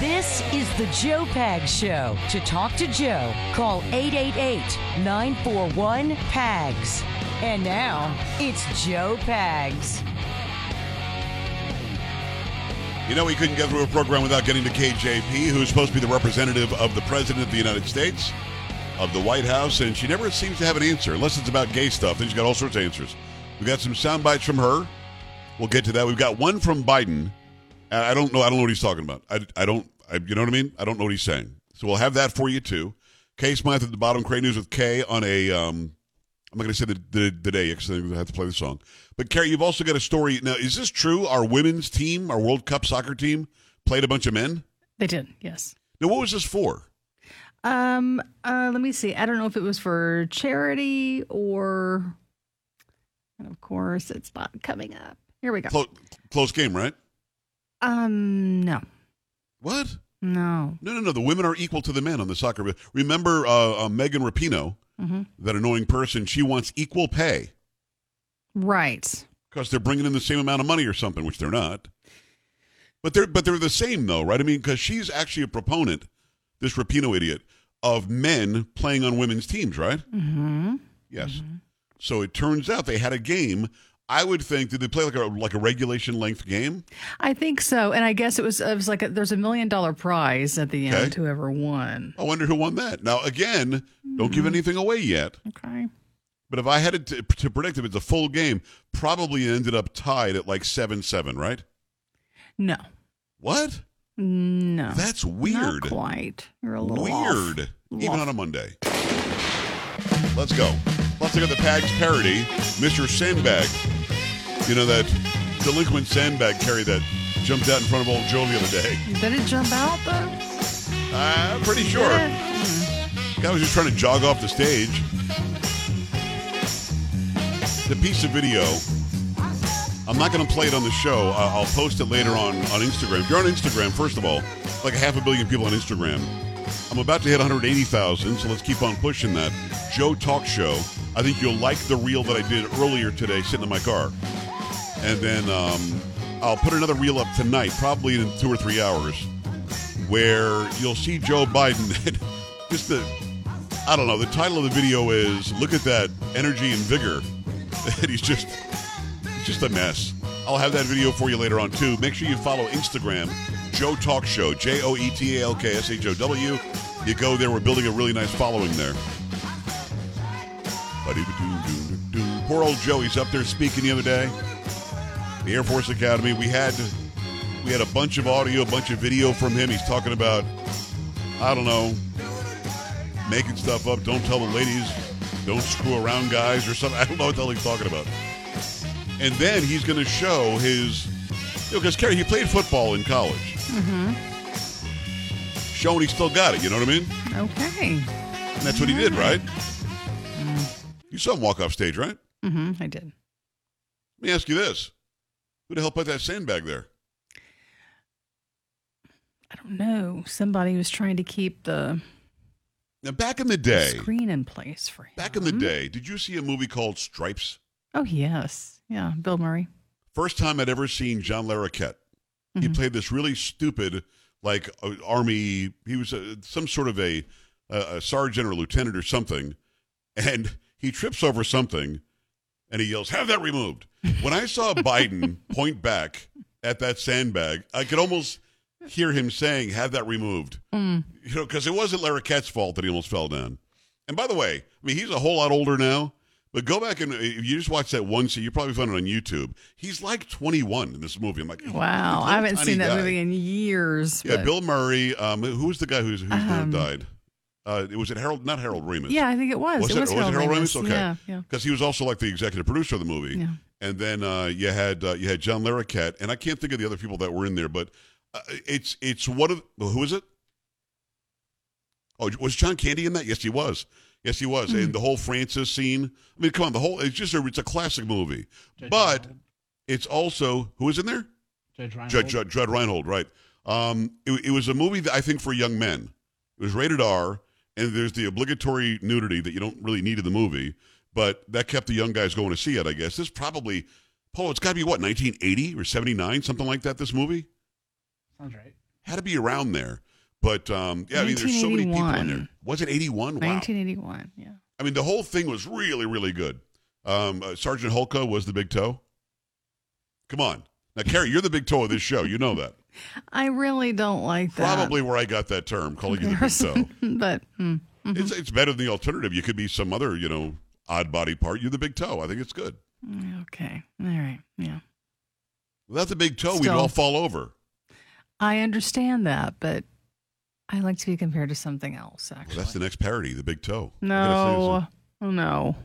This is the Joe Pags Show. To talk to Joe, call 888-941-PAGS. And now, it's Joe Pags. You know, we couldn't get through a program without getting to KJP, who's supposed to be the representative of the President of the United States, of the White House, and she never seems to have an answer, unless it's about gay stuff. Then she's got all sorts of answers. We've got some sound bites from her. We'll get to that. We've got one from Biden. I don't know what he's talking about. I don't, you know what I mean? I don't know what he's saying. So we'll have that for you, too. Case Month at the bottom, Cray News with Kay on a, I'm not going to say the day because I have to play the song. But, Carrie, you've also got a story. Now, is this true? Our women's team, our World Cup soccer team, played a bunch of men? They did, yes. Now, what was this for? Let me see. I don't know if it was for charity or, and of course, it's not coming up. Here we go. Close game, right? No. What? No. The women are equal to the men on the soccer. Remember Megan Rapinoe, mm-hmm. that annoying person? She wants equal pay. Right. Because they're bringing in the same amount of money or something, which they're not. But they're the same, though, right? I mean, because she's actually a proponent, this Rapinoe idiot, of men playing on women's teams, right? Mm-hmm. Yes. Mm-hmm. So it turns out they had a game. I would think, did they play like a regulation length game? I think so, and I guess it was like there's $1 million prize at the end. Okay. Whoever won. I wonder who won that. Now again, don't give anything away yet. Okay. But if I had to predict, if it's a full game, probably ended up tied at like 7-7, right? No. What? No. That's weird. Not quite. You're a little weird, even on a Monday. Let's go. Let's look at the Pags parody, Mr. Sandbag. You know, that delinquent sandbag carry that jumped out in front of old Joe the other day. Did it jump out, though? I'm pretty sure. Mm-hmm. Guy was just trying to jog off the stage. The piece of video, I'm not going to play it on the show. I'll post it later on Instagram. If you're on Instagram, first of all, like 500 million people on Instagram. I'm about to hit 180,000, so let's keep on pushing that. Joe Talk Show. I think you'll like the reel that I did earlier today, sitting in my car. And then I'll put another reel up tonight, probably in 2 or 3 hours, where you'll see Joe Biden. Just the title of the video is, look at that energy and vigor. And he's just a mess. I'll have that video for you later on, too. Make sure you follow Instagram, Joe Talk Show, JoeTalkshow. You go there. We're building a really nice following there. Poor old Joey's up there speaking the other day. The Air Force Academy. We had a bunch of audio, a bunch of video from him. He's talking about, I don't know, making stuff up. Don't tell the ladies. Don't screw around, guys, or something. I don't know what the hell he's talking about. And then he's going to show his... Because, Carrie, he played football in college. Mm-hmm. Showing he still got it, you know what I mean? Okay. And that's what he did, right? Mm. You saw him walk off stage, right? Mm-hmm, I did. Let me ask you this. Who the hell put that sandbag there? I don't know. Somebody was trying to keep the... Now, back in the day... screen in place for him. Back in the day, did you see a movie called Stripes? Oh, yes. Yeah, Bill Murray. First time I'd ever seen John Larroquette. Mm-hmm. He played this really stupid, like, army... He was some sort of a sergeant or lieutenant or something, and he trips over something, and he yells, have that removed. When I saw Biden point back at that sandbag, I could almost hear him saying, have that removed. Mm. You know, because it wasn't Larroquette's fault that he almost fell down. And by the way, I mean, he's a whole lot older now. But go back and if you just watch that one scene, you probably found it on YouTube. He's like 21 in this movie. I'm like, wow, I haven't seen that movie in years. Yeah, but... Bill Murray. Who's the guy who died? It was it Harold, not Harold Ramis. Yeah, I think it was. Was it Harold Ramis? Okay, yeah, yeah. Because he was also like the executive producer of the movie. Yeah. And then you had John Larroquette, and I can't think of the other people that were in there, but it's one of who is it? Oh, was John Candy in that? Yes, he was. Yes, he was. Mm-hmm. And the whole Francis scene. I mean, come on, it's a classic movie. But it's also who is in there? Judge Reinhold, right? It was a movie that I think for young men. It was rated R, and there's the obligatory nudity that you don't really need in the movie, but that kept the young guys going to see it, I guess. This probably, Paul, it's got to be, what, 1980 or 79, something like that, this movie? Sounds right. Had to be around there. But, yeah, I mean, there's so many people in there. Was it 81? Wow. 1981, yeah. I mean, the whole thing was really, really good. Sergeant Hulka was the big toe. Come on. Now, Carrie, you're the big toe of this show. You know that. I really don't like that. Probably where I got that term, calling you the big toe. But it's better than the alternative. You could be some other, odd body part. You're the big toe. I think it's good. Okay. All right. Yeah. Without the big toe, we'd all fall over. I understand that, but I like to be compared to something else, actually. Well, that's the next parody, the big toe. No. Don't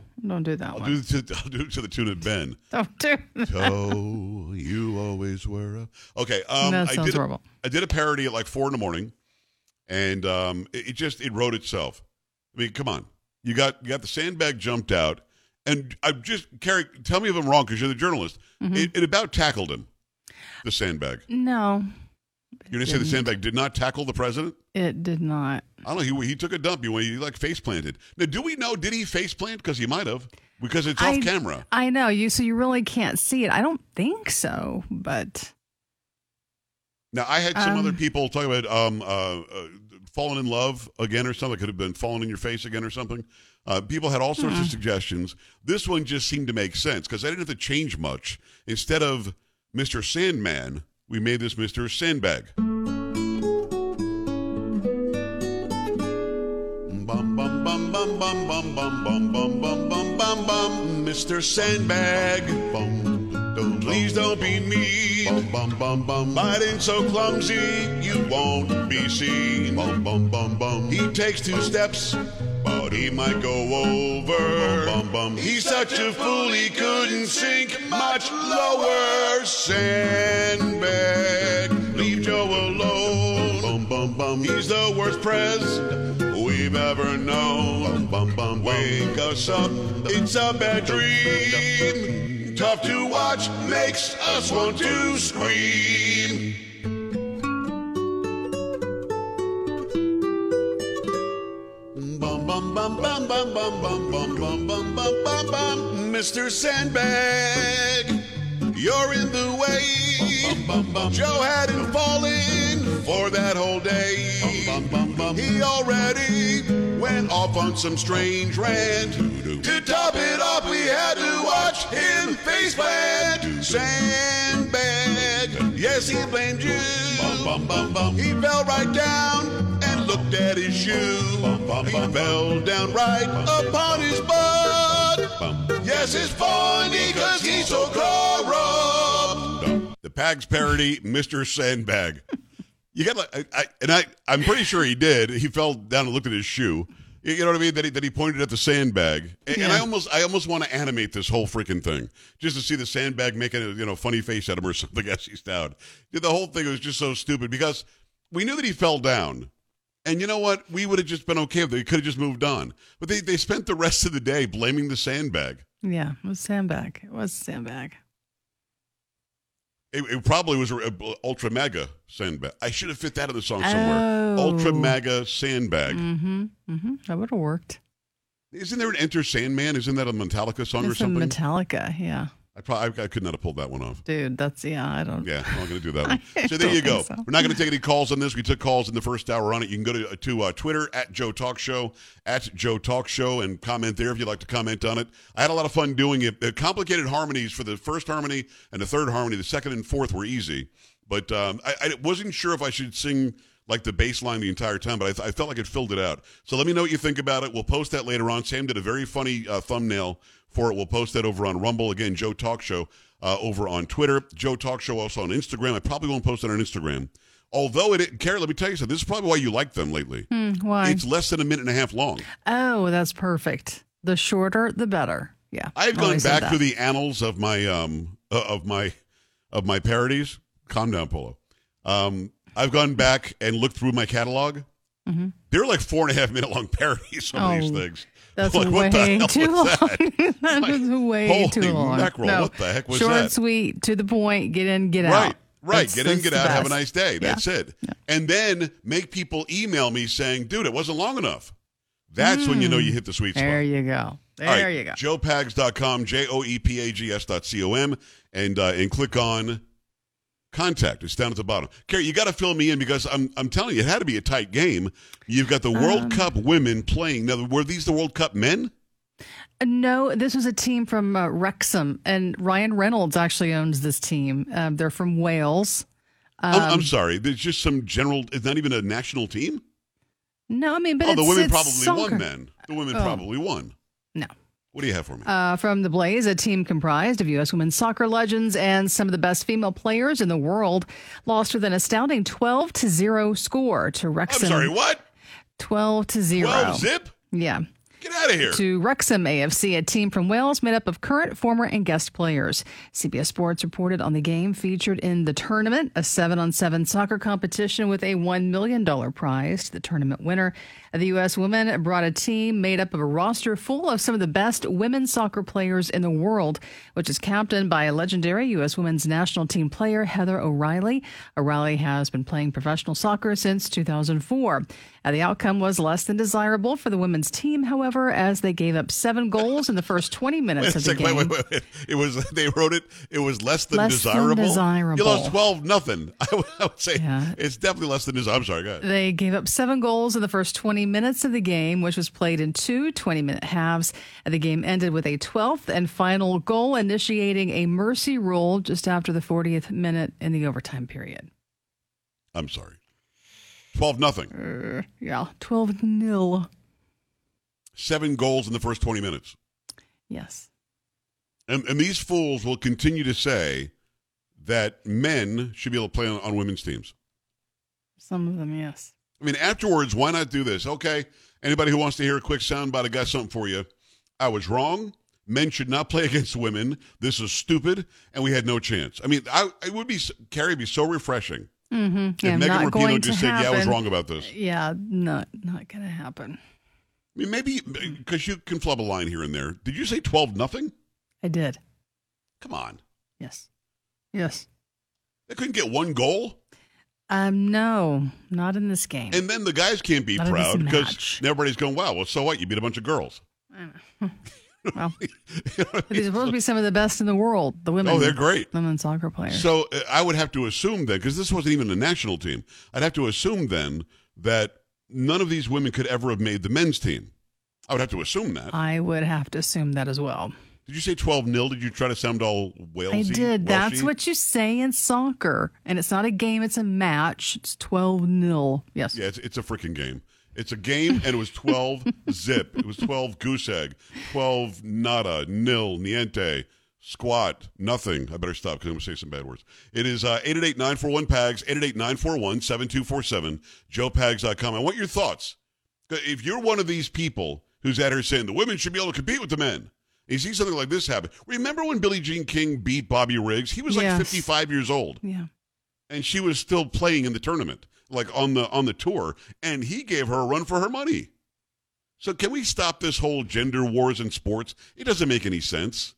do that one. I'll do it to the tune of Ben. Don't do that. Toe, you always were a... Okay. That sounds horrible. I did a parody at like 4 in the morning, and it wrote itself. I mean, come on. You got the sandbag jumped out, and I just... Carrie, tell me if I'm wrong, because you're the journalist. Mm-hmm. It about tackled him, the sandbag. No. You're going to say the sandbag did not tackle the president? It did not. I don't know. He took a dump. He like face planted. Now, do we know? Did he face plant? Because he might have. Because it's off camera. I know. So you really can't see it. I don't think so. But now I had some other people talking about falling in love again or something. Could have been falling in your face again or something. People had all sorts of suggestions. This one just seemed to make sense because I didn't have to change much. Instead of Mr. Sandman, we made this Mr. Sandbag. Bum, bum, bum, bum, bum, bum, bum, bum, bum, bum, bum, bum, bum, Mr. Sandbag. Bum, don't, please don't be mean. Bum, bum, bum, Biden's so clumsy, you won't be seen. Bum, bum, bum, bum, he takes 2 steps, but he might go over. Bum, bum, bum, he's such a fool, he couldn't sink much lower. Sandbag, leave Joe alone. Bum, bum, bum, he's the worst president we've ever known. Bum, bum, bum, wake us up, it's a bad dream. Tough to watch, makes us want to scream. Bum, bum, bum, bum, bum, bum, bum, bum, bum, bum, bum, bum, bum, Mr. Sandbag, you're in the way. Joe hadn't fallen for that whole day. He already went off on some strange rant. To top it off, we had to watch him face plant. Sandbag, yes, he blamed you. He fell right down and looked at his shoe. He fell down right upon his butt. Yes, it's funny because he's so corrupt. The Pags parody, Mr. Sandbag. You got like, I'm pretty sure he did. He fell down and looked at his shoe. You know what I mean? That he pointed at the sandbag. And, yeah. And I almost want to animate this whole freaking thing just to see the sandbag making a funny face at him or something as he's down. The whole thing was just so stupid because we knew that he fell down. And you know what? We would have just been okay with it. We could have just moved on. But they spent the rest of the day blaming the sandbag. Yeah, it was sandbag. It was sandbag. It probably was ultra mega sandbag. I should have fit that in the song somewhere. Ultra mega sandbag. That would have worked. Isn't there an Enter Sandman? Isn't that a Metallica song or something? It's Metallica, yeah. I could not have pulled that one off. Dude, I'm not going to do that one. So there you go. So. We're not going to take any calls on this. We took calls in the first hour on it. You can go to Twitter, @JoeTalkShow, and comment there if you'd like to comment on it. I had a lot of fun doing it. The complicated harmonies for the first harmony and the third harmony, the second and fourth were easy. But I wasn't sure if I should sing like the bass line the entire time, but I felt like it filled it out. So let me know what you think about it. We'll post that later on. Sam did a very funny thumbnail for it. We'll post that over on Rumble. Again, Joe Talk Show over on Twitter. Joe Talk Show also on Instagram. I probably won't post it on Instagram. Although it didn't care, let me tell you something. This is probably why you like them lately. Why? It's less than a minute and a half long. Oh, that's perfect. The shorter, the better. Yeah. I've gone back to the annals of my parodies. Calm down, Polo. I've gone back and looked through my catalog. Mm-hmm. They're like 4.5 minute long parodies on these things. That's like, way too long. That was way too long. Mackerel, no. What the heck was that? Short, sweet, to the point, get in, get out. Right. That's, get in, get out, have a nice day. That's it. Yeah. And then make people email me saying, dude, it wasn't long enough. That's when you know you hit the sweet spot. There you go. There you go. JoePags.com, JoePags.com, and click on Contact. It's down at the bottom. Carrie, you got to fill me in because I'm telling you, it had to be a tight game. You've got the World Cup women playing. Now, were these the World Cup men? No, this was a team from Wrexham, and Ryan Reynolds actually owns this team. They're from Wales. I'm sorry. There's just some general. It's not even a national team. No, I mean, but the women probably won then. The women probably won. No. What do you have for me? From The Blaze, a team comprised of U.S. women's soccer legends and some of the best female players in the world lost with an astounding 12-0 score to Wrexham. I'm sorry, what? 12-0. 12 zip? Yeah. Get out of here. To Wrexham AFC, a team from Wales made up of current, former, and guest players. CBS Sports reported on the game featured in the tournament, a 7-on-7 soccer competition with a $1 million prize to the tournament winner. The U.S. women brought a team made up of a roster full of some of the best women's soccer players in the world, which is captained by a legendary U.S. women's national team player, Heather O'Reilly. O'Reilly has been playing professional soccer since 2004. The outcome was less than desirable for the women's team, however, as they gave up 7 goals in the first 20 minutes of the game. Wait. It was less than desirable? Less than desirable. You lost 12-0. I would say it's definitely less than desirable. I'm sorry, go ahead. They gave up 7 goals in the first 20 minutes of the game, which was played in 2 20-minute halves. And the game ended with a 12th and final goal, initiating a mercy rule just after the 40th minute in the overtime period. I'm sorry. 12-0. 12-0. 7 goals in the first 20 minutes. Yes. And these fools will continue to say that men should be able to play on women's teams. Some of them, yes. I mean, afterwards, why not do this? Okay, anybody who wants to hear a quick soundbite, I got something for you. I was wrong. Men should not play against women. This is stupid, and we had no chance. I mean, it would be, Carrie, be so refreshing. Mm-hmm. Yeah, if Megan Rapinoe just said, I was wrong about this. Yeah, not going to happen. I mean, maybe, because you can flub a line here and there. Did you say 12-0? I did. Come on. Yes. They couldn't get 1 goal? No, not in this game. And then the guys can't be proud because everybody's going, wow, well, so what? You beat a bunch of girls. I know. Well, these are supposed to be some of the best in the world. The women. Oh, they're great. Women soccer players. So I would have to assume then, because this wasn't even a national team, I'd have to assume then that none of these women could ever have made the men's team. I would have to assume that. I would have to assume that as well. Did you say 12-0? Did you try to sound all Walesy? I did. Welshy? That's what you say in soccer. And it's not a game. It's a match. It's 12-0. Yes. Yeah, it's a freaking game. It's a game, and it was 12-zip. It was 12 goose egg, 12 nada, nil, niente, squat, nothing. I better stop because I'm going to say some bad words. It is 888-941-PAGS, 888-941-7247, JoePags.com. I want your thoughts. If you're one of these people who's out here saying the women should be able to compete with the men, you see something like this happen. Remember when Billie Jean King beat Bobby Riggs? He was like 55 years old. Yeah. And she was still playing in the tournament. Like on the tour, and he gave her a run for her money. So can we stop this whole gender wars in sports? It doesn't make any sense.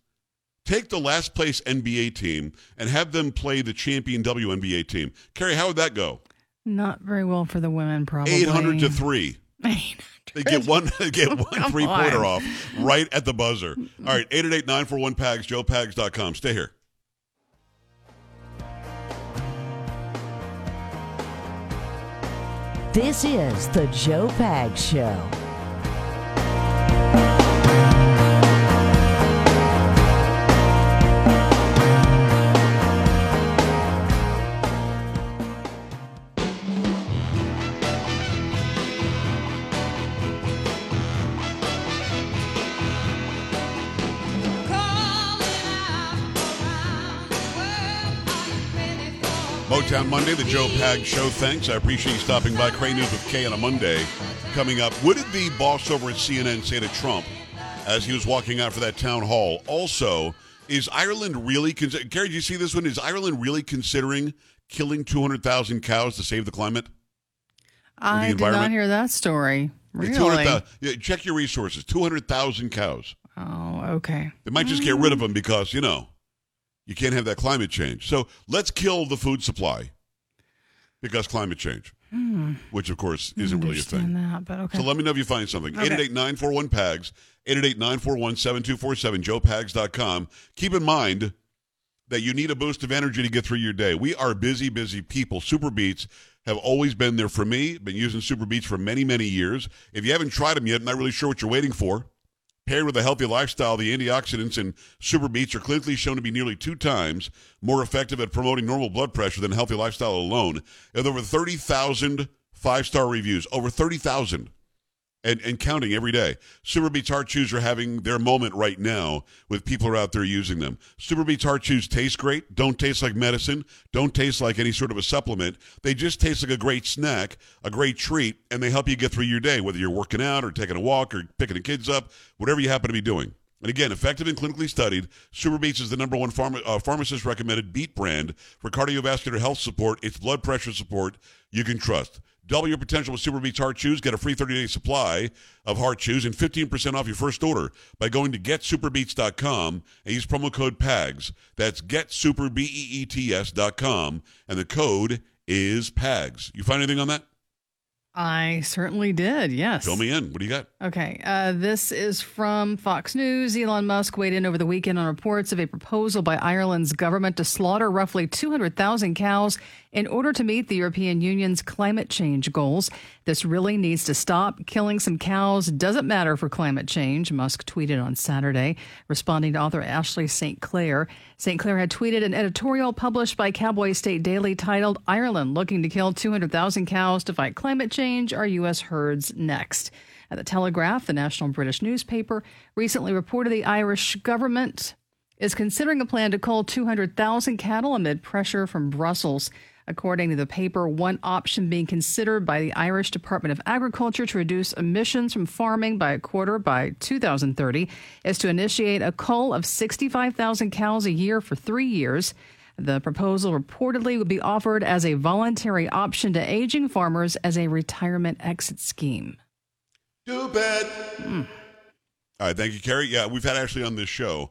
Take the last place NBA team and have them play the champion WNBA team. Carrie, how would that go? Not very well for the women, probably. 800-3. They get one 3-pointer off right at the buzzer. All right, 888-941-PAGS, JoePags.com. Stay here. This is the Joe Pags Show. Motown Monday, the Joe Pags Show. Thanks. I appreciate you stopping by. Crane News with Kay on a Monday. Coming up, what did the boss over at CNN say to Trump as he was walking out for that town hall? Also, is Ireland really considering... Gary, did you see this one? Is Ireland really considering killing 200,000 cows to save the climate? I did not hear that story. Really? Yeah, check your resources. 200,000 cows. Oh, okay. They might just get rid of them because, you know, you can't have that climate change. So let's kill the food supply because climate change, which, of course, isn't really a thing. That, but okay. So let me know if you find something. 888-941-PAGS, 888-941-7247, joepags.com. Keep in mind that you need a boost of energy to get through your day. We are busy, busy people. Super Beats have always been there for me. Been using Super Beats for many, many years. If you haven't tried them yet, I'm not really sure what you're waiting for. Paired with a healthy lifestyle, the antioxidants in Super Beats are clinically shown to be nearly 2 times more effective at promoting normal blood pressure than a healthy lifestyle alone. With over 30,000 five-star reviews, over 30,000 and counting every day. Super Beats Heart Chews are having their moment right now with people who are out there using them. Super Beats Heart Chews taste great, don't taste like medicine, don't taste like any sort of a supplement. They just taste like a great snack, a great treat, and they help you get through your day, whether you're working out or taking a walk or picking the kids up, whatever you happen to be doing. And again, effective and clinically studied, Super Beats is the #1 pharmacist-recommended beet brand for cardiovascular health support. It's blood pressure support you can trust. Double your potential with Super Beats Heart Chews. Get a free 30-day supply of Heart Chews and 15% off your first order by going to GetSuperbeats.com and use promo code PAGS. That's GetSuperbeets.com, and the code is PAGS. You find anything on that? I certainly did, yes. Fill me in. What do you got? Okay. This is from Fox News. Elon Musk weighed in over the weekend on reports of a proposal by Ireland's government to slaughter roughly 200,000 cows in order to meet the European Union's climate change goals. This really needs to stop. Killing some cows doesn't matter for climate change, Musk tweeted on Saturday, responding to author Ashley St. Clair. St. Clair had tweeted an editorial published by Cowboy State Daily titled, "Ireland Looking to Kill 200,000 Cows to Fight Climate Change. Are U.S. herds next?" The Telegraph, the national British newspaper, recently reported the Irish government is considering a plan to cull 200,000 cattle amid pressure from Brussels. According to the paper, one option being considered by the Irish Department of Agriculture to reduce emissions from farming by 25% by 2030 is to initiate a cull of 65,000 cows a year for 3 years. The proposal reportedly would be offered as a voluntary option to aging farmers as a retirement exit scheme. Too bad. All right. Thank you, Carrie. Yeah, we've had Ashley on this show.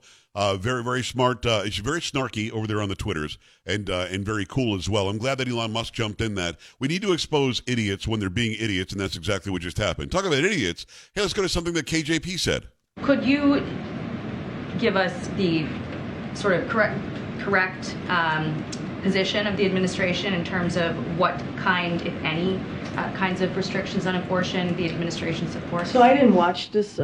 Very, very smart. She's very snarky over there on the Twitters and very cool as well. I'm glad that Elon Musk jumped in that. We need to expose idiots when they're being idiots, and that's exactly what just happened. Talking about idiots, hey, let's go to something that KJP said. Could you give us the sort of correct position of the administration in terms of what kind, if any, kinds of restrictions on abortion the administration supports? So I didn't watch this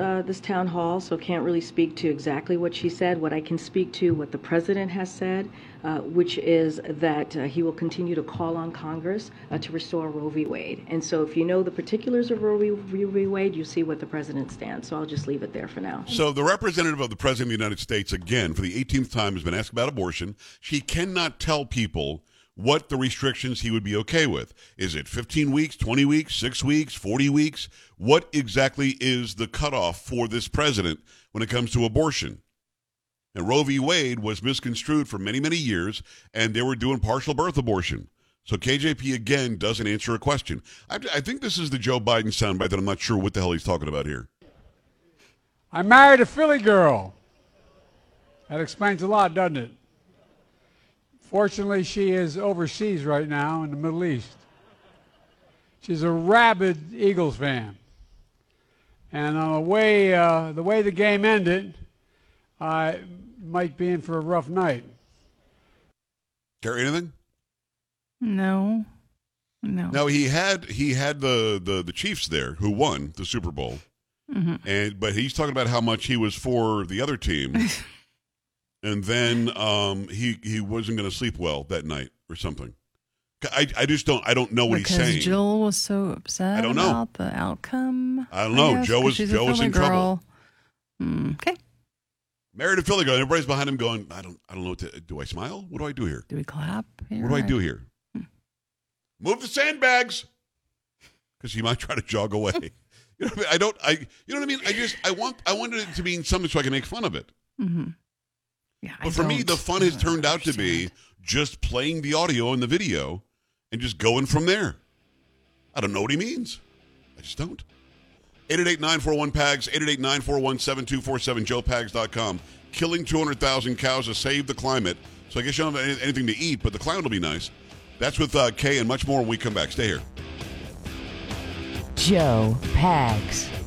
town hall, so can't really speak to exactly what she said. What I can speak to, what the president has said, which is that he will continue to call on Congress to restore Roe v. Wade. And so if you know the particulars of Roe v. Wade, you see what the president stands. So I'll just leave it there for now. So the representative of the president of the United States, again, for the 18th time, has been asked about abortion. She cannot tell people what the restrictions he would be okay with. Is it 15 weeks, 20 weeks, 6 weeks, 40 weeks? What exactly is the cutoff for this president when it comes to abortion? And Roe v. Wade was misconstrued for many, many years, and they were doing partial birth abortion. So KJP, again, doesn't answer a question. I think this is the Joe Biden soundbite that I'm not sure what the hell he's talking about here. I married a Philly girl. That explains a lot, doesn't it? Fortunately, she is overseas right now in the Middle East. She's a rabid Eagles fan. And on the way the game ended, I might be in for a rough night. Carry anything? No. Now, he had the Chiefs there who won the Super Bowl. Mm-hmm. But he's talking about how much he was for the other team. And then he wasn't going to sleep well that night or something. I just don't know what he's saying. Because Jill was so upset about the outcome. I don't know. Joe was in trouble. Okay. Married a Philly girl. Everybody's behind him going, I don't know. Do I smile? What do I do here? Do we clap? What do I do here? move the sandbags, because he might try to jog away. You know what I mean? You know what I mean? I wanted it to mean something so I can make fun of it. Mm-hmm. Yeah, but for me, the fun has turned out to be just playing the audio and the video and just going from there. I don't know what he means. I just don't. 888-941-PAGS, 888-941-7247, JoePags.com. Killing 200,000 cows to save the climate. So I guess you don't have anything to eat, but the climate will be nice. That's with Kay and much more when we come back. Stay here. Joe Pags.